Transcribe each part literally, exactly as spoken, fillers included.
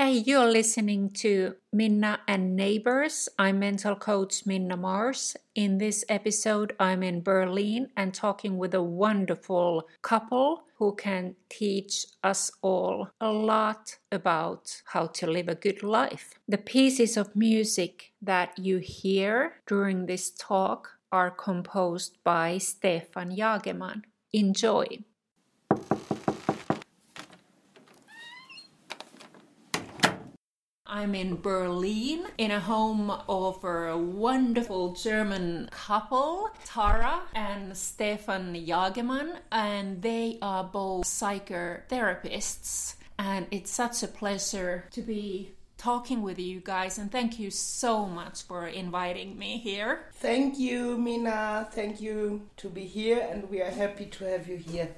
Hey, you're listening to Minna and Neighbors. I'm mental coach Minna Mars. In this episode, I'm in Berlin and talking with a wonderful couple who can teach us all a lot about how to live a good life. The pieces of music that you hear during this talk are composed by Stefan Jagemann. Enjoy! I'm in Berlin in a home of a wonderful German couple, Tara and Stefan Jagemann, and they are both psychotherapists. And it's such a pleasure to be talking with you guys, and thank you so much for inviting me here. Thank you, Minna. Thank you to be here, and we are happy to have you here.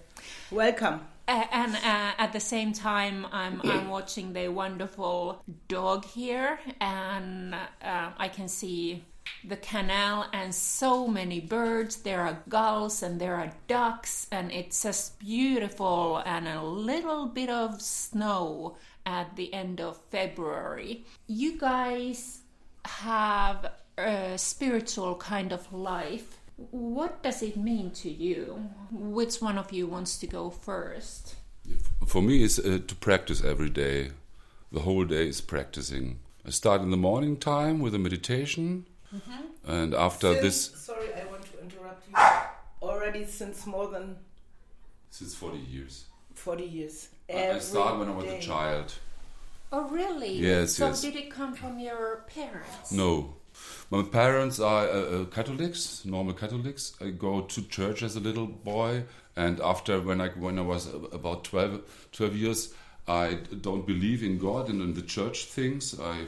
Welcome. Uh, and uh, at the same time, I'm I'm watching the wonderful dog here, and uh, I can see the canal and so many birds. There are gulls and there are ducks, and it's just beautiful, and a little bit of snow at the end of February. You guys have a spiritual kind of life. What does it mean to you? Which one of you wants to go first? For me, it's uh, to practice every day. The whole day is practicing. I start in the morning time with a meditation. Mm-hmm. And after since, this... Sorry, I want to interrupt you. Already since more than... Since forty years. forty years. Every I started when I was day. a child. Oh, really? Yes, so yes. So did it come from your parents? No. My parents are uh, Catholics, normal Catholics. I go to church as a little boy, and after when I when I was about twelve, twelve years, I don't believe in God and in the church things. I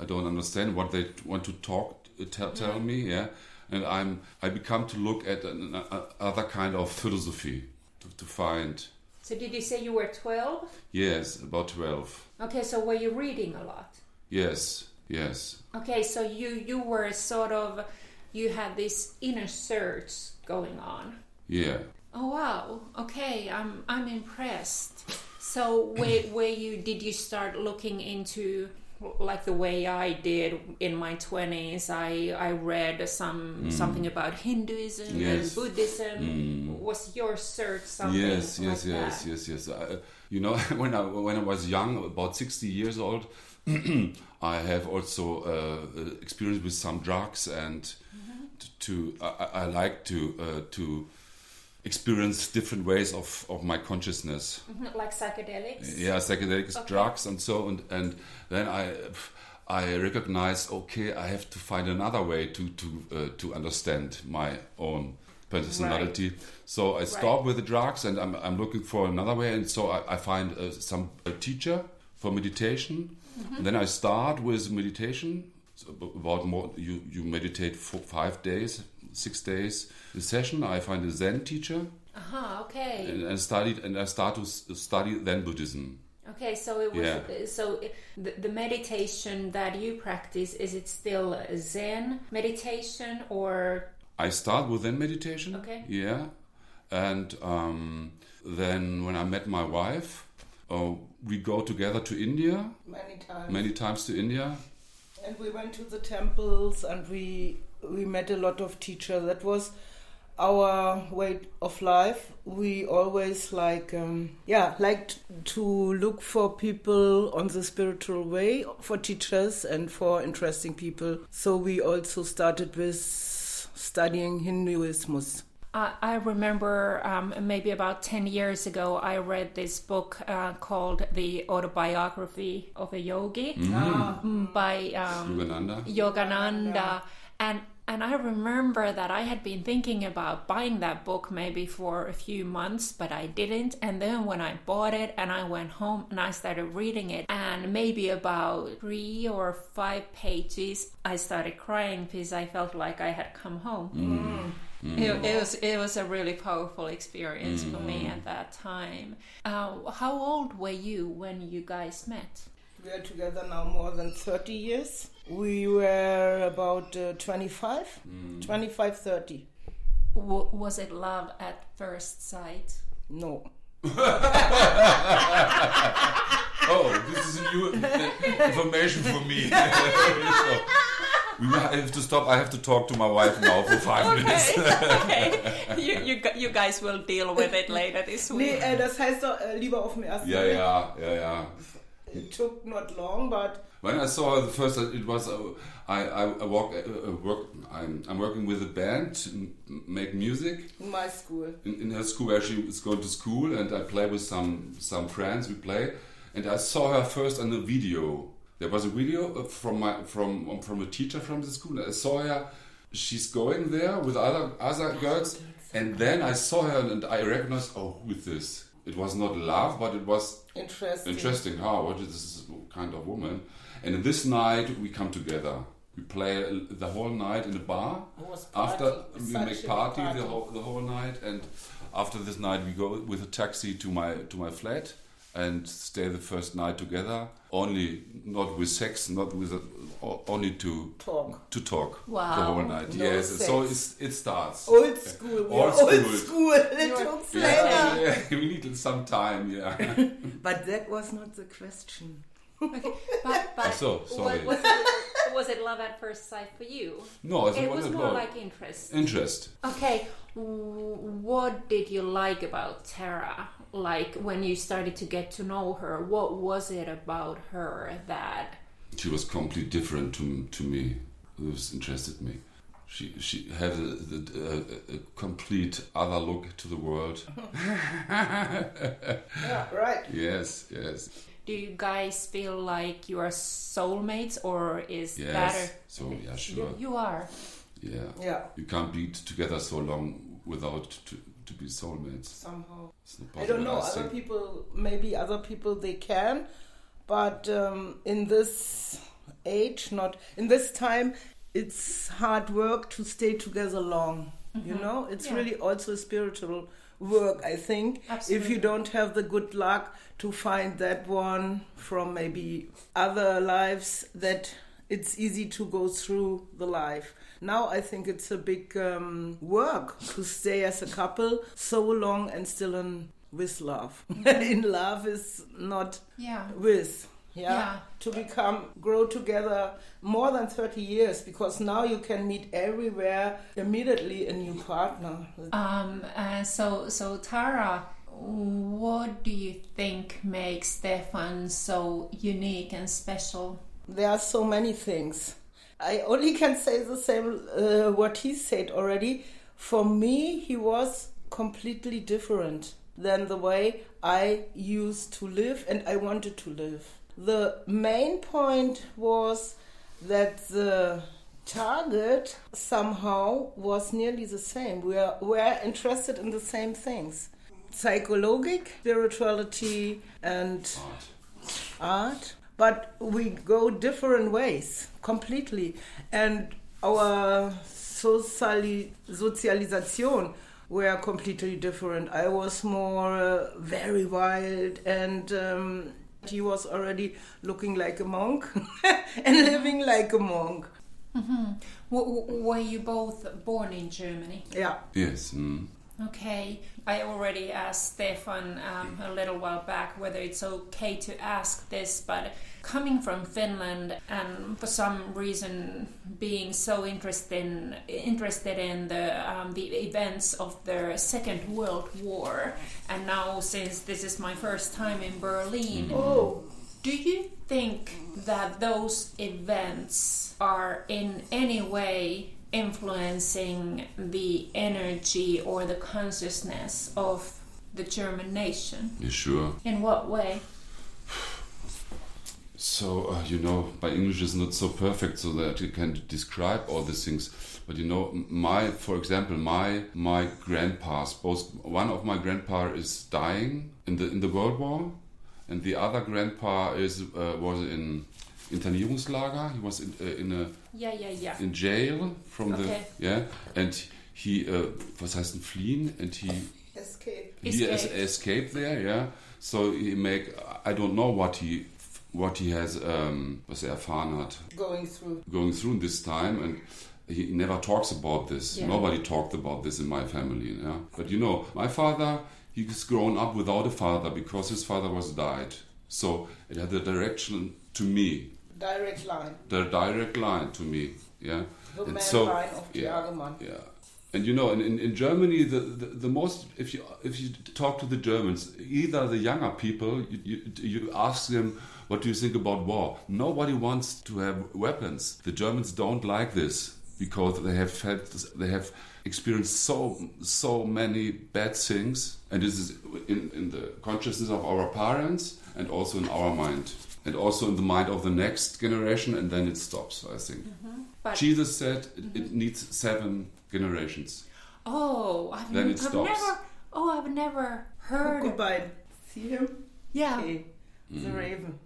I don't understand what they want to talk tell, tell yeah. me. Yeah, and I'm I become to look at an, a, other kind of philosophy to, to find. So did you say you were twelve? Yes, about twelve. Okay, so were you reading a lot? Yes. Yes. Okay, so you, you were sort of, you had this inner search going on. Yeah. Oh wow. Okay, I'm I'm impressed. So where where you did you start looking into, like the way I did in my twenties? I I read some mm. something about Hinduism yes. and Buddhism. Mm. Was your search something yes, like yes, that? Yes, yes, yes, yes, yes. You know, when I when I was young, about sixty years old. I have also uh, experience with some drugs, and mm-hmm. to, to I, I like to uh, to experience different ways of, of my consciousness, mm-hmm. like psychedelics. Yeah, psychedelics, okay. drugs, and so and and then I I recognize okay, I have to find another way to to uh, to understand my own personality. Right. So I stop right. with the drugs, and I'm I'm looking for another way, and so I, I find uh, some a teacher for meditation. Mm-hmm. And then I start with meditation. So about more, you, you meditate for five days, six days. The session I find a Zen teacher. Aha, uh-huh, okay. And I studied, and I start to study Zen Buddhism. Okay, so it was yeah. so the, the meditation that you practice, is it still Zen meditation or? I start with Zen meditation. Okay. Yeah, and um, then when I met my wife. Uh, we go together to India. Many times. Many times to India. And we went to the temples, and we we met a lot of teachers. That was our way of life. We always like um, yeah liked to look for people on the spiritual way, for teachers and for interesting people. So we also started with studying Hinduism. I remember um, maybe about ten years ago, I read this book uh, called The Autobiography of a Yogi mm-hmm. uh, by um, Yogananda. Yogananda. Yeah. And, and I remember that I had been thinking about buying that book maybe for a few months, but I didn't. And then when I bought it and I went home and I started reading it, and maybe about three or five pages, I started crying because I felt like I had come home. Mm. Mm. Mm. It, it was it was a really powerful experience mm. for me at that time. Uh, how old were you when you guys met? We are together now more than thirty years. We were about uh, twenty-five, mm. twenty-five, thirty. W- was it love at first sight? No. oh, this is new information for me. So, we have to stop. I have to talk to my wife now for five okay. minutes. Okay. You, you, you guys will deal with it later this week. Nee, das heißt doch lieber auf den ersten Blick. Ja, ja, ja, ja. It took not long, but... When I saw the first, it was uh, I I, I walk, uh, work. I'm I'm working with a band to make music. In my school. In, in her school, where she was going to school, and I play with some some friends. We play, and I saw her first on the video. There was a video from my from from a teacher from the school. I saw her. She's going there with other other girls, and then I saw her and I recognized. Oh, who is this? It was not love, but it was interesting. Interesting. How? What is this kind of woman? And this night we come together. We play the whole night in a bar. After we make party, party. The, whole, the whole night, and after this night we go with a taxi to my to my flat and stay the first night together. Only not with sex, not with a, only to talk. To talk wow. the whole night. No yes, sex. So it's, it starts. Old school. Old school. Old school. It took yeah, yeah. We needed some time. Yeah. But that was not the question. Okay, but, but so, sorry. Was, it, was it love at first sight for you? No, it, it was more love. Like interest. Interest. Okay, what did you like about Tara? Like when you started to get to know her, what was it about her that? She was completely different to to me. It was interested me. She she had a, a, a complete other look to the world. Yeah, right. Yes, yes. Do you guys feel like you are soulmates, or is yes. that? So yeah, sure. You, you are. Yeah. Yeah. You can't be t- together so long without to, to be soulmates. Somehow. I don't know. I other people, maybe other people, they can, but um, in this age, not in this time, it's hard work to stay together long. Mm-hmm. You know, it's yeah. really also spiritual work, I think. Absolutely. If you don't have the good luck to find that one from maybe other lives, that it's easy to go through the life. Now I think it's a big um, work to stay as a couple so long and still in with love. In love is not yeah. with. Yeah? yeah. To become, grow together more than thirty years, because now you can meet everywhere immediately a new partner. Um. Uh, so, so Tara, what do you think makes Stefan so unique and special? There are so many things. I only can say the same uh, what he said already. For me, he was completely different than the way I used to live and I wanted to live. The main point was that the target somehow was nearly the same. We are, were interested in the same things. Psychology, spirituality and art. art. But we go different ways, completely. And our sociali- socialization were completely different. I was more uh, very wild and... Um, He was already looking like a monk and living like a monk. Mm-hmm. W- w- were you both born in Germany? Yeah. Yes. Mm. Okay. I already asked Stefan um, a little while back whether it's okay to ask this, but coming from Finland and for some reason being so interested in, interested in the um, the events of the Second World War, and now since this is my first time in Berlin, oh. do you think that those events are in any way influencing the energy or the consciousness of the German nation? Yeah, sure. In what way? So, uh, you know, my English is not so perfect so that you can describe all these things. But, you know, my, for example, my my grandpas, both, one of my grandpa is dying in the in the World War, and the other grandpa is uh, was in Internierungslager. He was in, uh, in a yeah, yeah, yeah. in jail from okay. the yeah, and he uh, was heißt denn fliehen? And he escape. He escaped. Es- escaped there, yeah. So he make I don't know what he. What he has, um, was er erfahren hat. Going through. Going through this time, and he never talks about this. Yeah. Nobody talked about this in my family. Yeah? But you know, my father, he's grown up without a father because his father was died. So it had a direction to me. Direct line. The direct line to me. Yeah. The and main so, line of the yeah, Jagemann. Yeah. And you know, in, in, in Germany, the, the, the most, if you if you talk to the Germans, either the younger people, you, you, you ask them, what do you think about war? Nobody wants to have weapons. The Germans don't like this because they have felt, they have experienced so so many bad things, and this is in, in the consciousness of our parents and also in our mind. And also in the mind of the next generation, and then it stops, I think. Mm-hmm. Jesus said it, mm-hmm. it needs seven generations. Oh, I've, then n- it I've stops. never. Oh, I've never heard. Concubine. See him? Yeah. Okay. Mm. The raven.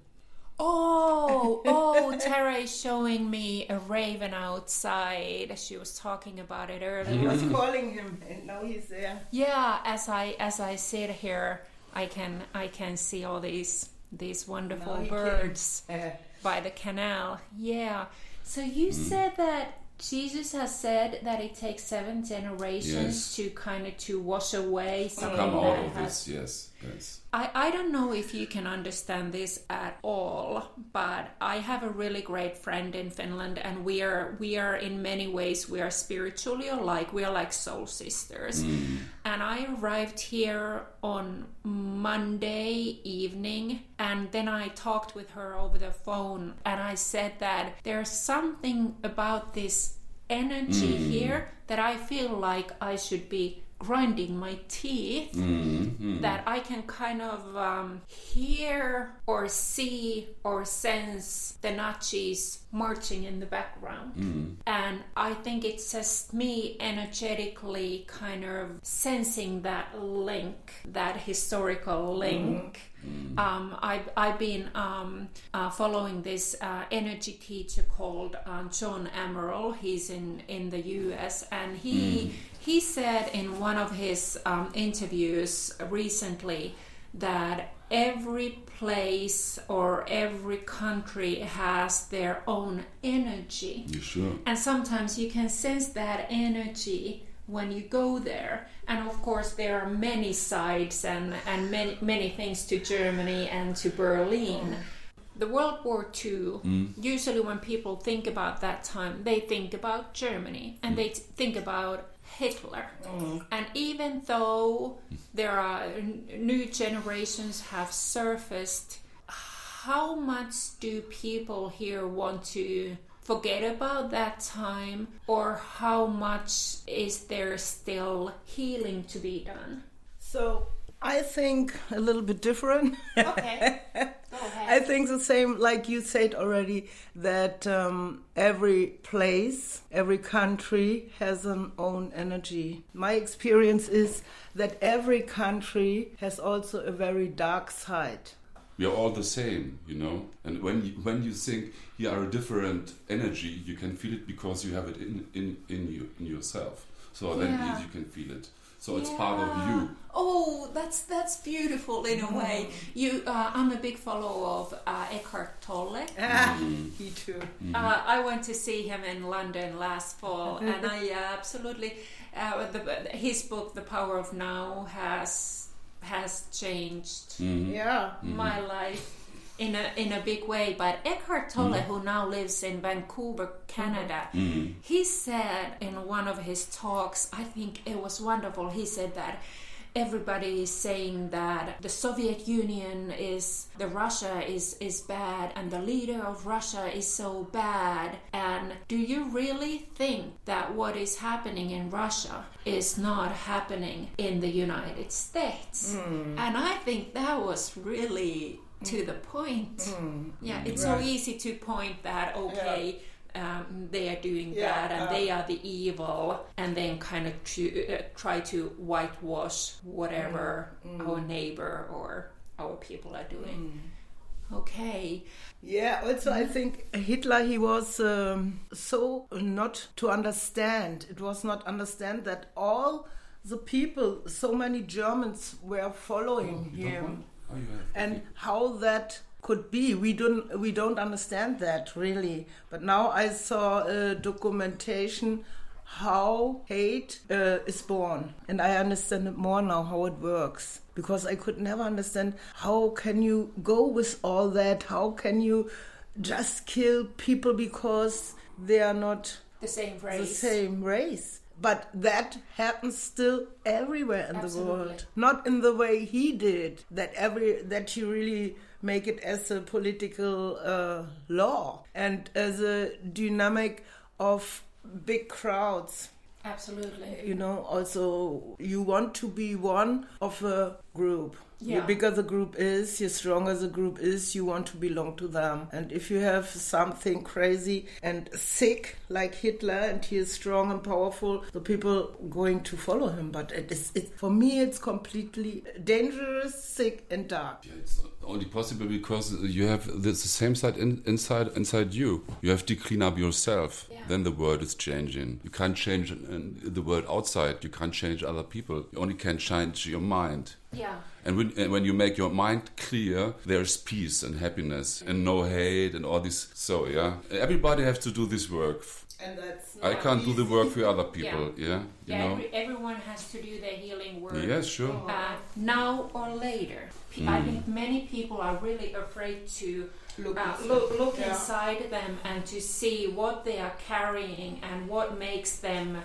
Oh, oh! Tara is showing me a raven outside. She was talking about it earlier. I was calling him, and now he's there. Yeah. As I as I sit here, I can I can see all these. These wonderful no, birds uh, by the canal. Yeah. So you mm. said that Jesus has said that it takes seven generations yes. to kind of to wash away something come out of has, this. Yes. Yes. I, I don't know if you can understand this at all, but I have a really great friend in Finland, and we are we are in many ways we are spiritually alike. We are like soul sisters. Mm. And I arrived here on Monday evening, and then I talked with her over the phone, and I said that there's something about this energy mm. here that I feel like I should be grinding my teeth, mm-hmm. that I can kind of um, hear or see or sense the Nazis marching in the background. Mm. And I think it's just me energetically kind of sensing that link, that historical link. Mm. Um, I, I've been um, uh, following this uh, energy teacher called um, John Amaral. He's in, in the U S, and he... Mm. He said in one of his um, interviews recently that every place or every country has their own energy. Sure. And sometimes you can sense that energy when you go there. And of course there are many sides and, and many, many things to Germany and to Berlin. Oh. The World War Two, mm. usually when people think about that time, they think about Germany and mm. they t- think about Hitler. Mm. And even though there are new generations have surfaced, how much do people here want to forget about that time, or how much is there still healing to be done? So I think a little bit different. Okay. Go ahead. I think the same, like you said already, that um, every place, every country has an own energy. My experience is that every country has also a very dark side. We are all the same, you know. And when you, when you think you are a different energy, you can feel it because you have it in, in, in you in yourself. So yeah. then you can feel it. So it's yeah. part of you. Oh, that's that's beautiful in a way. You, uh, I'm a big follower of uh, Eckhart Tolle. Ah, mm. Me too. Mm-hmm. Uh, I went to see him in London last fall, and I uh, absolutely uh, the, his book, The Power of Now, has has changed mm-hmm. yeah. my mm-hmm. life in a in a big way. But Eckhart Tolle, mm-hmm. who now lives in Vancouver, Canada, mm-hmm. he said in one of his talks, I think it was wonderful, he said that everybody is saying that the Soviet Union is, the Russia is, is bad, and the leader of Russia is so bad. And do you really think that what is happening in Russia is not happening in the United States? Mm. And I think that was really to the point. Mm. Yeah, it's right. so easy to point that, okay... Yeah. Um, they are doing yeah, that and uh, they are the evil, and then kind of to, uh, try to whitewash whatever mm, mm. our neighbor or our people are doing. Mm. Okay. Yeah, also I think Hitler, he was um, so not to understand. It was not understand that all the people, so many Germans were following oh, him oh, yeah. and how that... Could be. We don't we don't understand that really. But now I saw a documentation how hate uh, is born. And I understand it more now how it works. Because I could never understand how can you go with all that? How can you just kill people because they are not the same race? The same race. But that happens still everywhere in Absolutely. the world. Not in the way he did, that every that you really make it as a political uh, law and as a dynamic of big crowds. Absolutely. You know, also you want to be one of a group. Yeah. The bigger the group is, the stronger the group is, you want to belong to them. And if you have something crazy and sick like Hitler and he is strong and powerful, the people going to follow him. But it is, it, for me it's completely dangerous, sick and dark. Yeah, it's only possible because you have the same side in, inside inside you. You have to clean up yourself. Yeah. Then the world is changing. You can't change the world outside. You can't change other people. You only can change your mind. Yeah. And when, and when you make your mind clear, there's peace and happiness and no hate and all this. So, yeah, everybody has to do this work. And that's not I can't easy. do the work for other people. Yeah, yeah, you yeah know? Every, everyone has to do their healing work. Yeah, sure. Uh, now or later. Pe- mm. I think many people are really afraid to look, uh, look, look yeah. inside them and to see what they are carrying and what makes them...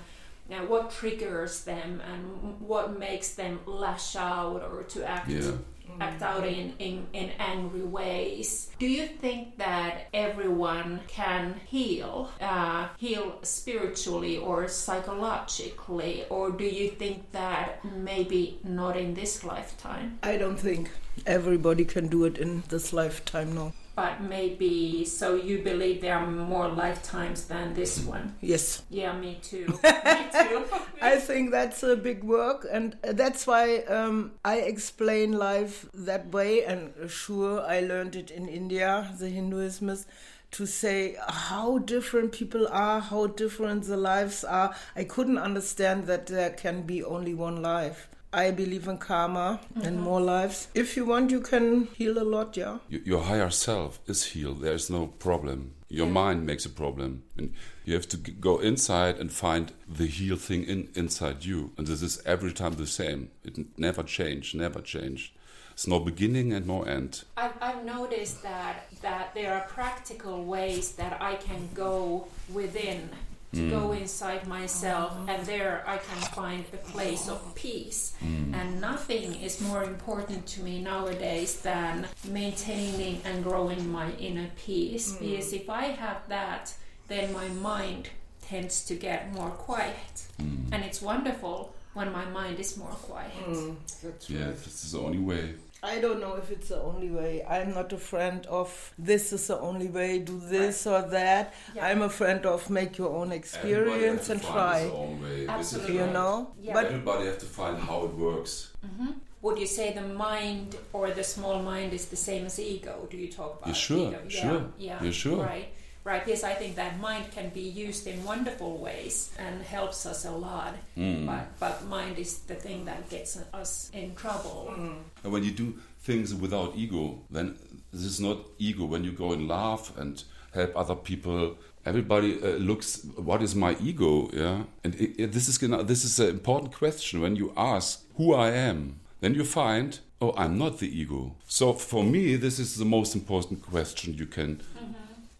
Now, what triggers them and what makes them lash out or to act yeah. act out in, in, in angry ways? Do you think that everyone can heal, uh, heal spiritually or psychologically, or do you think that maybe not in this lifetime? I don't think everybody can do it in this lifetime, no. But maybe, so you believe there are more lifetimes than this one? Yes. Yeah, me too. me too. I think that's a big work, and that's why um, I explain life that way. And sure, I learned it in India, the Hinduism is, to say how different people are, how different the lives are. I couldn't understand that there can be only one life. I believe in karma mm-hmm. and more lives. If you want, you can heal a lot, yeah. Y- your higher self is healed. There is no problem. Your yeah. mind makes a problem. And you have to g- go inside and find the heal thing in, inside you. And this is every time the same. It n- never changed, never changed. It's no beginning and no end. I've, I've noticed that, that there are practical ways that I can go within to mm. go inside myself, and there I can find the place of peace. Mm. And nothing is more important to me nowadays than maintaining and growing my inner peace. Mm. Because if I have that, then my mind tends to get more quiet. Mm. And it's wonderful when my mind is more quiet. Mm. That's yeah, right. This is the only way. I don't know if it's the only way. I'm not a friend of this is the only way, do this or that. Yeah. I'm a friend of make your own experience and try. Everybody has to find his own way. Absolutely. You know? Yeah. But everybody has to find how it works. Mm-hmm. Would you say the mind or the small mind is the same as ego? Do you talk about yeah, sure, ego? Yeah, sure. Yeah, yeah, sure. Right. Right, because I think that mind can be used in wonderful ways and helps us a lot. Mm. But, but mind is the thing that gets us in trouble. Mm. And when you do things without ego, then this is not ego. When you go and laugh and help other people, everybody uh, looks, what is my ego? Yeah, and it, it, this is gonna, this is an important question. When you ask who I am, then you find, oh, I'm not the ego. So for me, this is the most important question you can. Mm-hmm.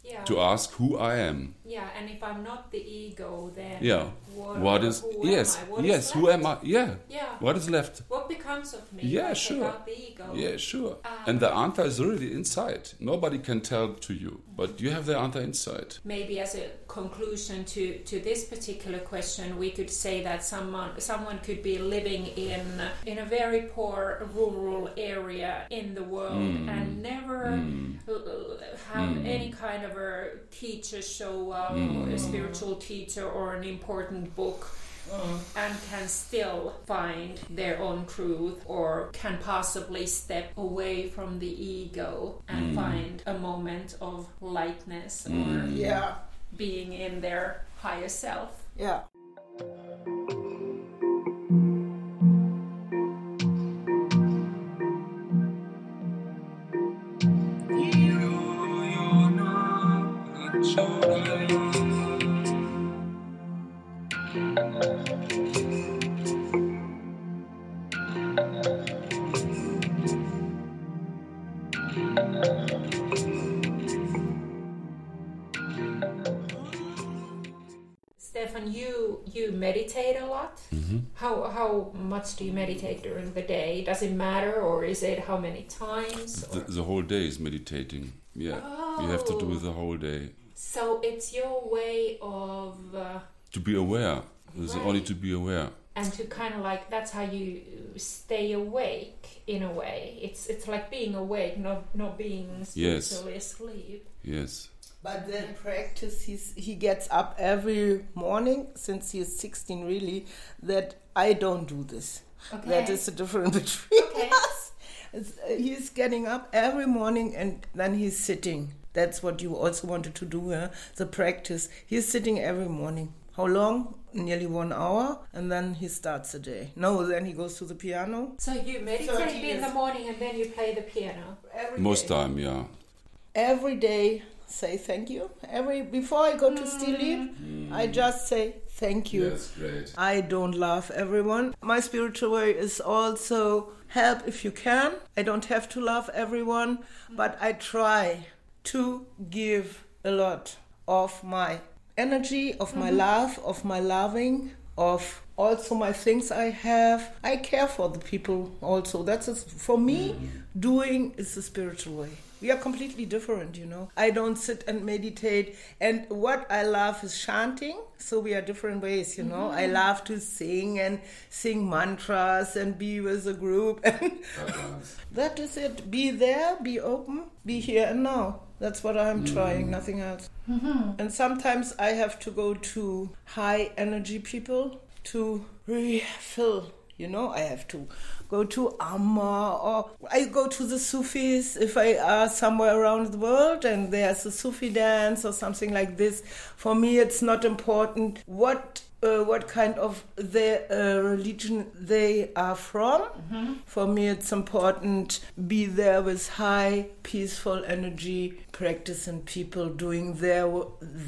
Yeah. To ask who I am. Yeah, and if I'm not the ego, then yeah. what, what is who yes, am I? What yes, is who am I? Yeah. yeah, what is left? What becomes of me? Yeah, sure. Without the ego? Yeah, sure. Um, and the answer is really inside. Nobody can tell to you, but you have the answer inside. Maybe as a conclusion to, to this particular question, we could say that someone someone could be living in in a very poor rural area in the world mm. and never mm. have mm. any kind of a teacher show up, mm. or a spiritual teacher or an important book, mm. and can still find their own truth, or can possibly step away from the ego and mm. find a moment of lightness mm. or yeah. being in their higher self. Yeah. Show Stefan, you you meditate a lot. Mm-hmm. How how much do you meditate during the day? Does it matter, or is it how many times? The, the whole day is meditating. Yeah, oh. You have to do it the whole day. So it's your way of uh, to be aware. It's right. Only to be aware. And to kind of like, that's how you stay awake in a way. It's it's like being awake, not not being spiritually yes. asleep. Yes. But then practice, he's, he gets up every morning since he is sixteen. Really, that I don't do this. Okay. That is the difference between okay. us. It's, uh, he's getting up every morning and then he's sitting. That's what you also wanted to do, huh? The practice. He's sitting every morning. How long? Nearly one hour, and then he starts the day. No, then he goes to the piano. So you meditate in the morning, and then you play the piano. Every Most day. time, yeah. Every day, say thank you. Every before I go mm. to sleep, mm. I just say thank you. That's great. I don't love everyone. My spiritual way is also help if you can. I don't have to love everyone, mm. but I try to give a lot of my energy, of mm-hmm. my love, of my loving, of also my things I have. I care for the people also. That's a, for me, mm-hmm. doing is the spiritual way. We are completely different, you know. I don't sit and meditate. And what I love is chanting. So we are different ways, you mm-hmm. know. I love to sing and sing mantras and be with a group. And that is it. Be there, be open, be here and now. That's what I'm mm-hmm. trying, nothing else. Mm-hmm. And sometimes I have to go to high energy people to refill, you know. I have to go to Amma, or I go to the Sufis if I are somewhere around the world and there's a Sufi dance or something like this. For me, it's not important what uh, what kind of their uh, religion they are from. Mm-hmm. For me, it's important be there with high, peaceful energy, practicing people doing their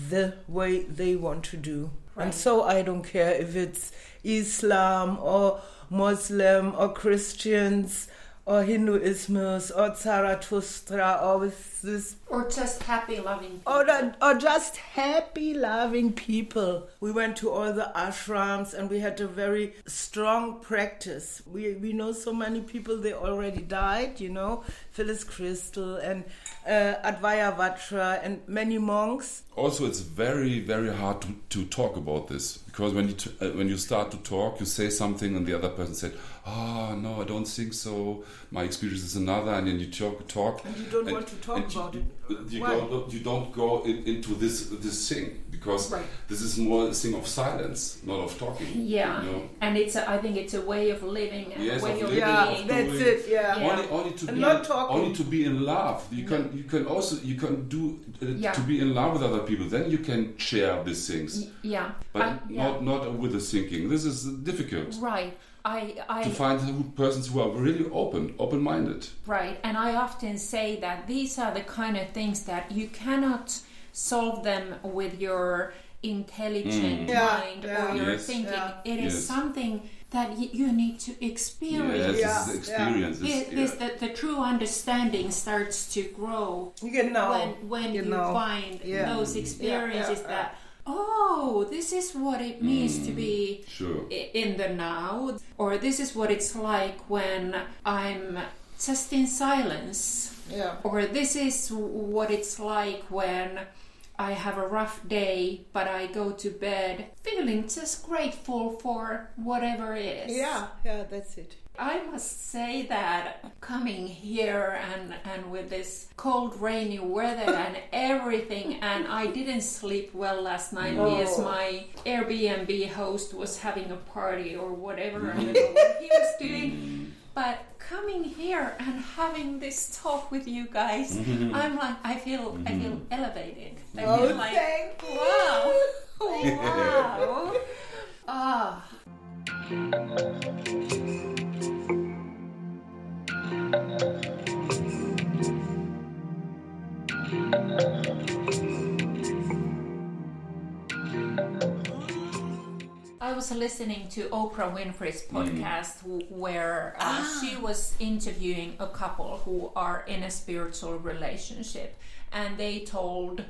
the way they want to do. Right. And so I don't care if it's Islam or Muslim or Christians or Hinduism or Zarathustra or with this or just happy loving people. Or, or just happy loving people. We went to all the ashrams and we had a very strong practice. We we know so many people, they already died, you know, Phyllis Crystal and uh, Advaya Vatra and many monks. Also, it's very, very hard to, to talk about this. Because when you t- uh, when you start to talk, you say something and the other person said, "Ah, oh, no, I don't think so. My experience is another." And then you talk, talk, and you don't and, want to talk about you, it. You, go, you don't go in, into this this thing because right. this is more a thing of silence, not of talking. Yeah, you know? And it's a, I think it's a way of living. And yes, a way of, of living. Yeah, of that's doing. It. Yeah, yeah. Only, only to and be not talking. Only to be in love. You can you can also you can do uh, yeah. to be in love with other people. Then you can share these things. Yeah, but I, yeah. Not, not with the thinking. This is difficult. Right. I, I, to find who, persons who are really open, open-minded. Right. And I often say that these are the kind of things that you cannot solve them with your intelligent mm. mind yeah, yeah. or your yes. thinking. Yeah. It is yes. something that y- you need to experience. Yes, yeah. this is experience. Yeah. It, this, yeah. the, the true understanding starts to grow you know. when, when you, you know. find yeah. those experiences yeah. Yeah. that... oh, this is what it means mm, to be sure. in the now. Or this is what it's like when I'm just in silence. Yeah. Or this is what it's like when I have a rough day, but I go to bed feeling just grateful for whatever is. Yeah, yeah, that's it. I must say that coming here and, and with this cold, rainy weather and everything, and I didn't sleep well last night no. because my Airbnb host was having a party or whatever. I don't know what he was doing. But coming here and having this talk with you guys, mm-hmm. I'm like, I feel, mm-hmm. I feel elevated. I oh, feel like, thank you. wow, wow, ah. oh. I was listening to Oprah Winfrey's podcast mm. where uh, ah. she was interviewing a couple who are in a spiritual relationship, and they told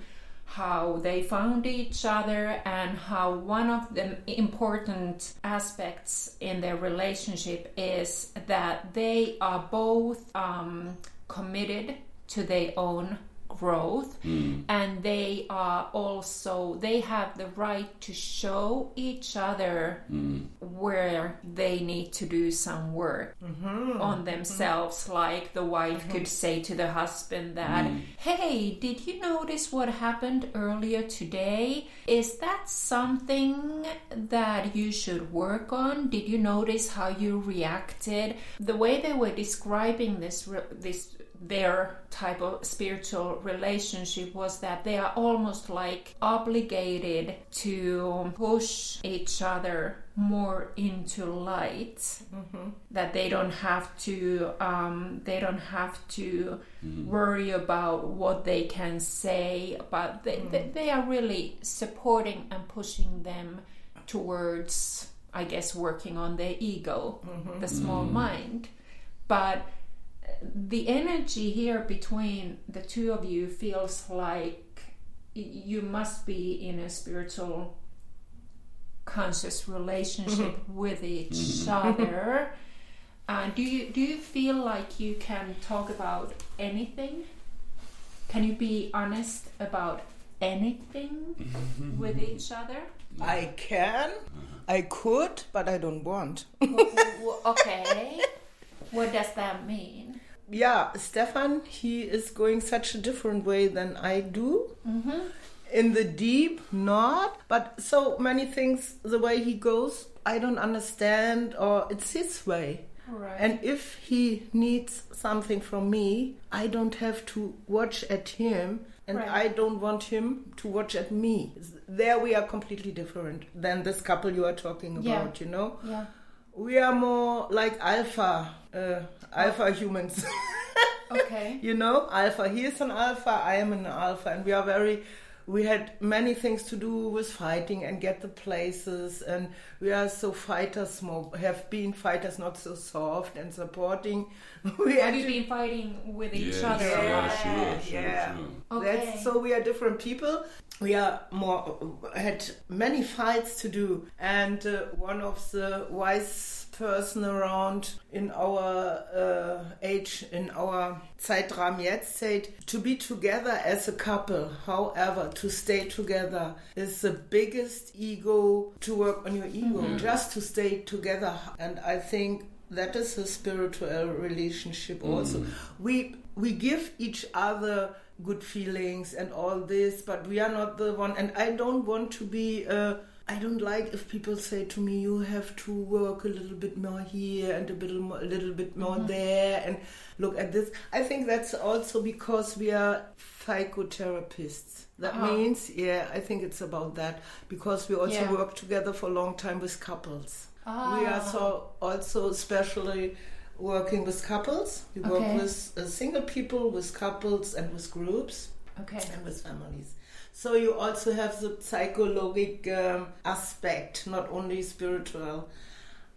how they found each other and how one of the important aspects in their relationship is that they are both um, committed to their own growth, mm. and they are also, they have the right to show each other mm. where they need to do some work mm-hmm. on themselves. Mm-hmm. Like the wife mm-hmm. could say to the husband that, mm. hey, did you notice what happened earlier today? Is that something that you should work on? Did you notice how you reacted? The way they were describing this this their type of spiritual relationship was that they are almost like obligated to push each other more into light, mm-hmm. that they don't have to um, they don't have to mm-hmm. worry about what they can say, but they, mm-hmm. they, they are really supporting and pushing them towards, I guess, working on their ego, mm-hmm. the small mm-hmm. mind. But the energy here between the two of you feels like you must be in a spiritual, conscious relationship mm-hmm. with each mm-hmm. other. Uh, do you do you feel like you can talk about anything? Can you be honest about anything mm-hmm. with each other? I can, I could, but I don't want. Okay. What does that mean? Yeah, Stefan, he is going such a different way than I do. Mm-hmm. In the deep, not. But so many things, the way he goes, I don't understand, or it's his way. Right. And if he needs something from me, I don't have to watch at him, and right. I don't want him to watch at me. There we are completely different than this couple you are talking about, yeah. you know? Yeah. We are more like alpha, uh, alpha humans. Okay. You know, alpha. He is an alpha, I am an alpha. And we are very, we had many things to do with fighting and get the places. And we are so fighters, more, have been fighters, not so soft and supporting. We have actually, you been fighting with each yes, other. Yeah, yeah. Sure, sure, yeah. Sure. Okay. That's, so we are different people. We are more had many fights to do, and uh, one of the wise person around in our uh, age, in our Zeitraum jetzt, said to be together as a couple, however, to stay together is the biggest ego, to work on your ego, mm-hmm. just to stay together. And I think that is a spiritual relationship also. Mm. We we give each other good feelings and all this, but we are not the one, and I don't want to be uh, I don't like if people say to me, you have to work a little bit more here and a bit more, a little bit more mm-hmm. there, and look at this. I think that's also because we are psychotherapists. That uh-huh. means, yeah, I think it's about that, because we also yeah. work together for a long time with couples. Ah. We are so also especially working with couples. We okay. work with uh, single people, with couples, and with groups, okay. and with families. So you also have the psychological um, aspect, not only spiritual.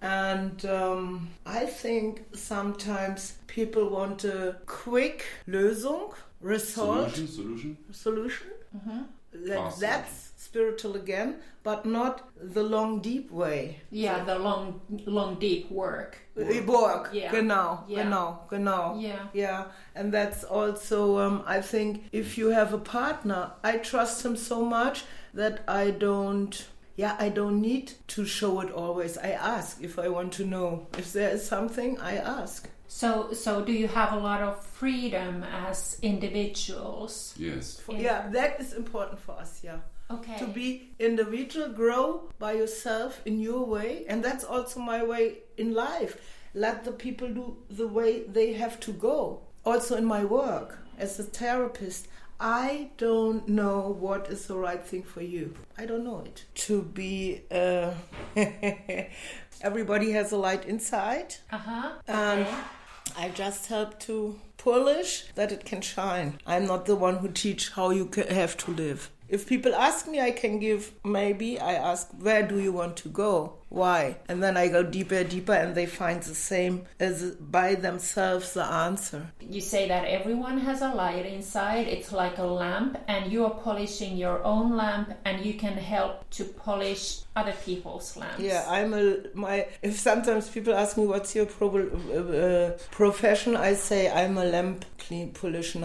And um, I think sometimes people want a quick Lösung, result. Solution, solution. Solution. Mm-hmm. That, awesome. That's spiritual again, but not the long, deep way. Yeah, the long, long, deep work. Work, work. Yeah. Genau, yeah. genau, genau. Yeah. Yeah, and that's also, um, I think, if you have a partner, I trust him so much that I don't, yeah, I don't need to show it always. I ask if I want to know. If there is something, I ask. So, so do you have a lot of freedom as individuals? Yes. In- yeah, that is important for us, yeah. Okay. To be individual, grow by yourself in your way. And that's also my way in life. Let the people do the way they have to go. Also in my work as a therapist, I don't know what is the right thing for you. I don't know it. To be... Uh, everybody has a light inside. Uh-huh. And okay. I just help to polish that it can shine. I'm not the one who teach how you have to live. If people ask me, I can give, maybe I ask, where do you want to go? Why? And then I go deeper, deeper, and they find the same as by themselves the answer. You say that everyone has a light inside. It's like a lamp, and you are polishing your own lamp, and you can help to polish other people's lamps. Yeah, I'm a my. If sometimes people ask me what's your pro- uh, profession, I say I'm a lamp clean polisher.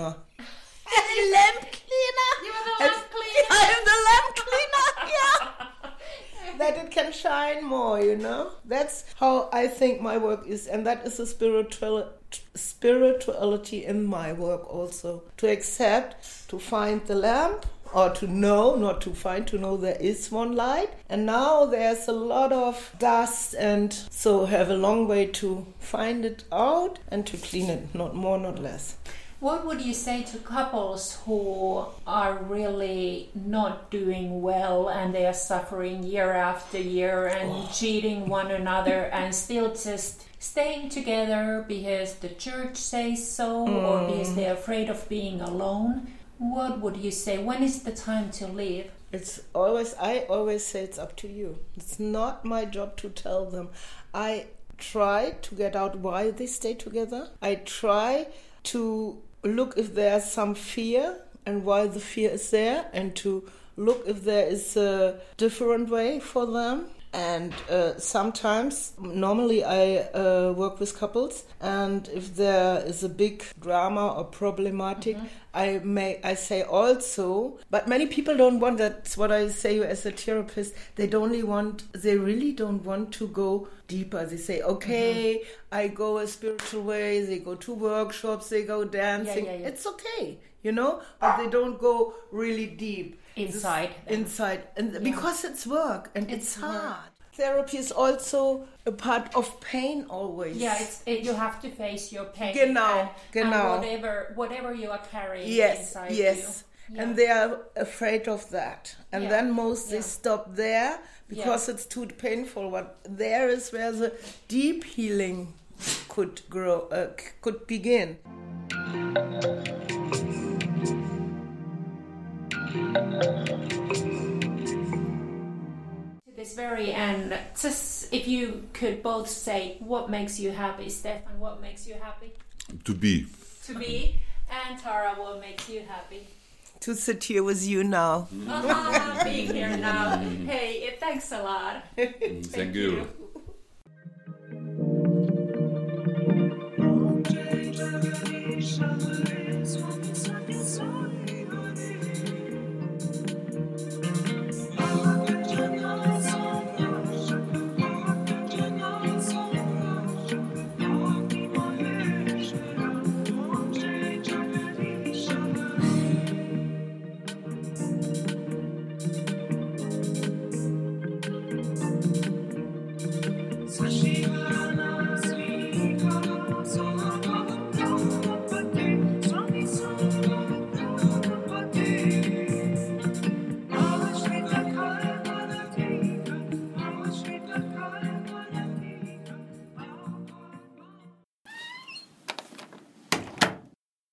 A lamp cleaner. You are the lamp cleaner. I am the lamp cleaner. Yeah, that it can shine more. You know, that's how I think my work is, and that is the spiritual spirituality in my work also. To accept, to find the lamp, or to know, not to find, to know there is one light. And now there's a lot of dust, and so have a long way to find it out and to clean it. Not more, not less. What would you say to couples who are really not doing well and they are suffering year after year and oh. cheating one another and still just staying together because the church says so mm. or because they're afraid of being alone? What would you say? When is the time to leave? It's always, I always say it's up to you. It's not my job to tell them. I try to get out why they stay together. I try to look if there's some fear and why the fear is there, and to look if there is a different way for them. And uh, sometimes, normally I uh, work with couples, and if there is a big drama or problematic, mm-hmm. I may I say also, but many people don't want, that's what I say as a therapist, they don't really want, they really don't want to go deeper. They say, okay, mm-hmm. I go a spiritual way, they go to workshops, they go dancing, yeah, yeah, yeah. It's okay, you know, but they don't go really deep. Inside. This, inside. And yeah. Because it's work and it's, it's hard. Work. Therapy is also a part of pain always. Yeah, it's, it, you have to face your pain. Genau, and, genau. And whatever, whatever you are carrying yes, inside yes. you. Yeah. And they are afraid of that. And yeah. then most yeah. they stop there because yeah. it's too painful. But there is where the deep healing could grow, uh, could begin. To this very end, just if you could both say what makes you happy. Stefan, what makes you happy? To be. To be. And Tara, what makes you happy? To sit here with you now. Aha, being here now. Hey, thanks a lot. Thank, Thank you. you.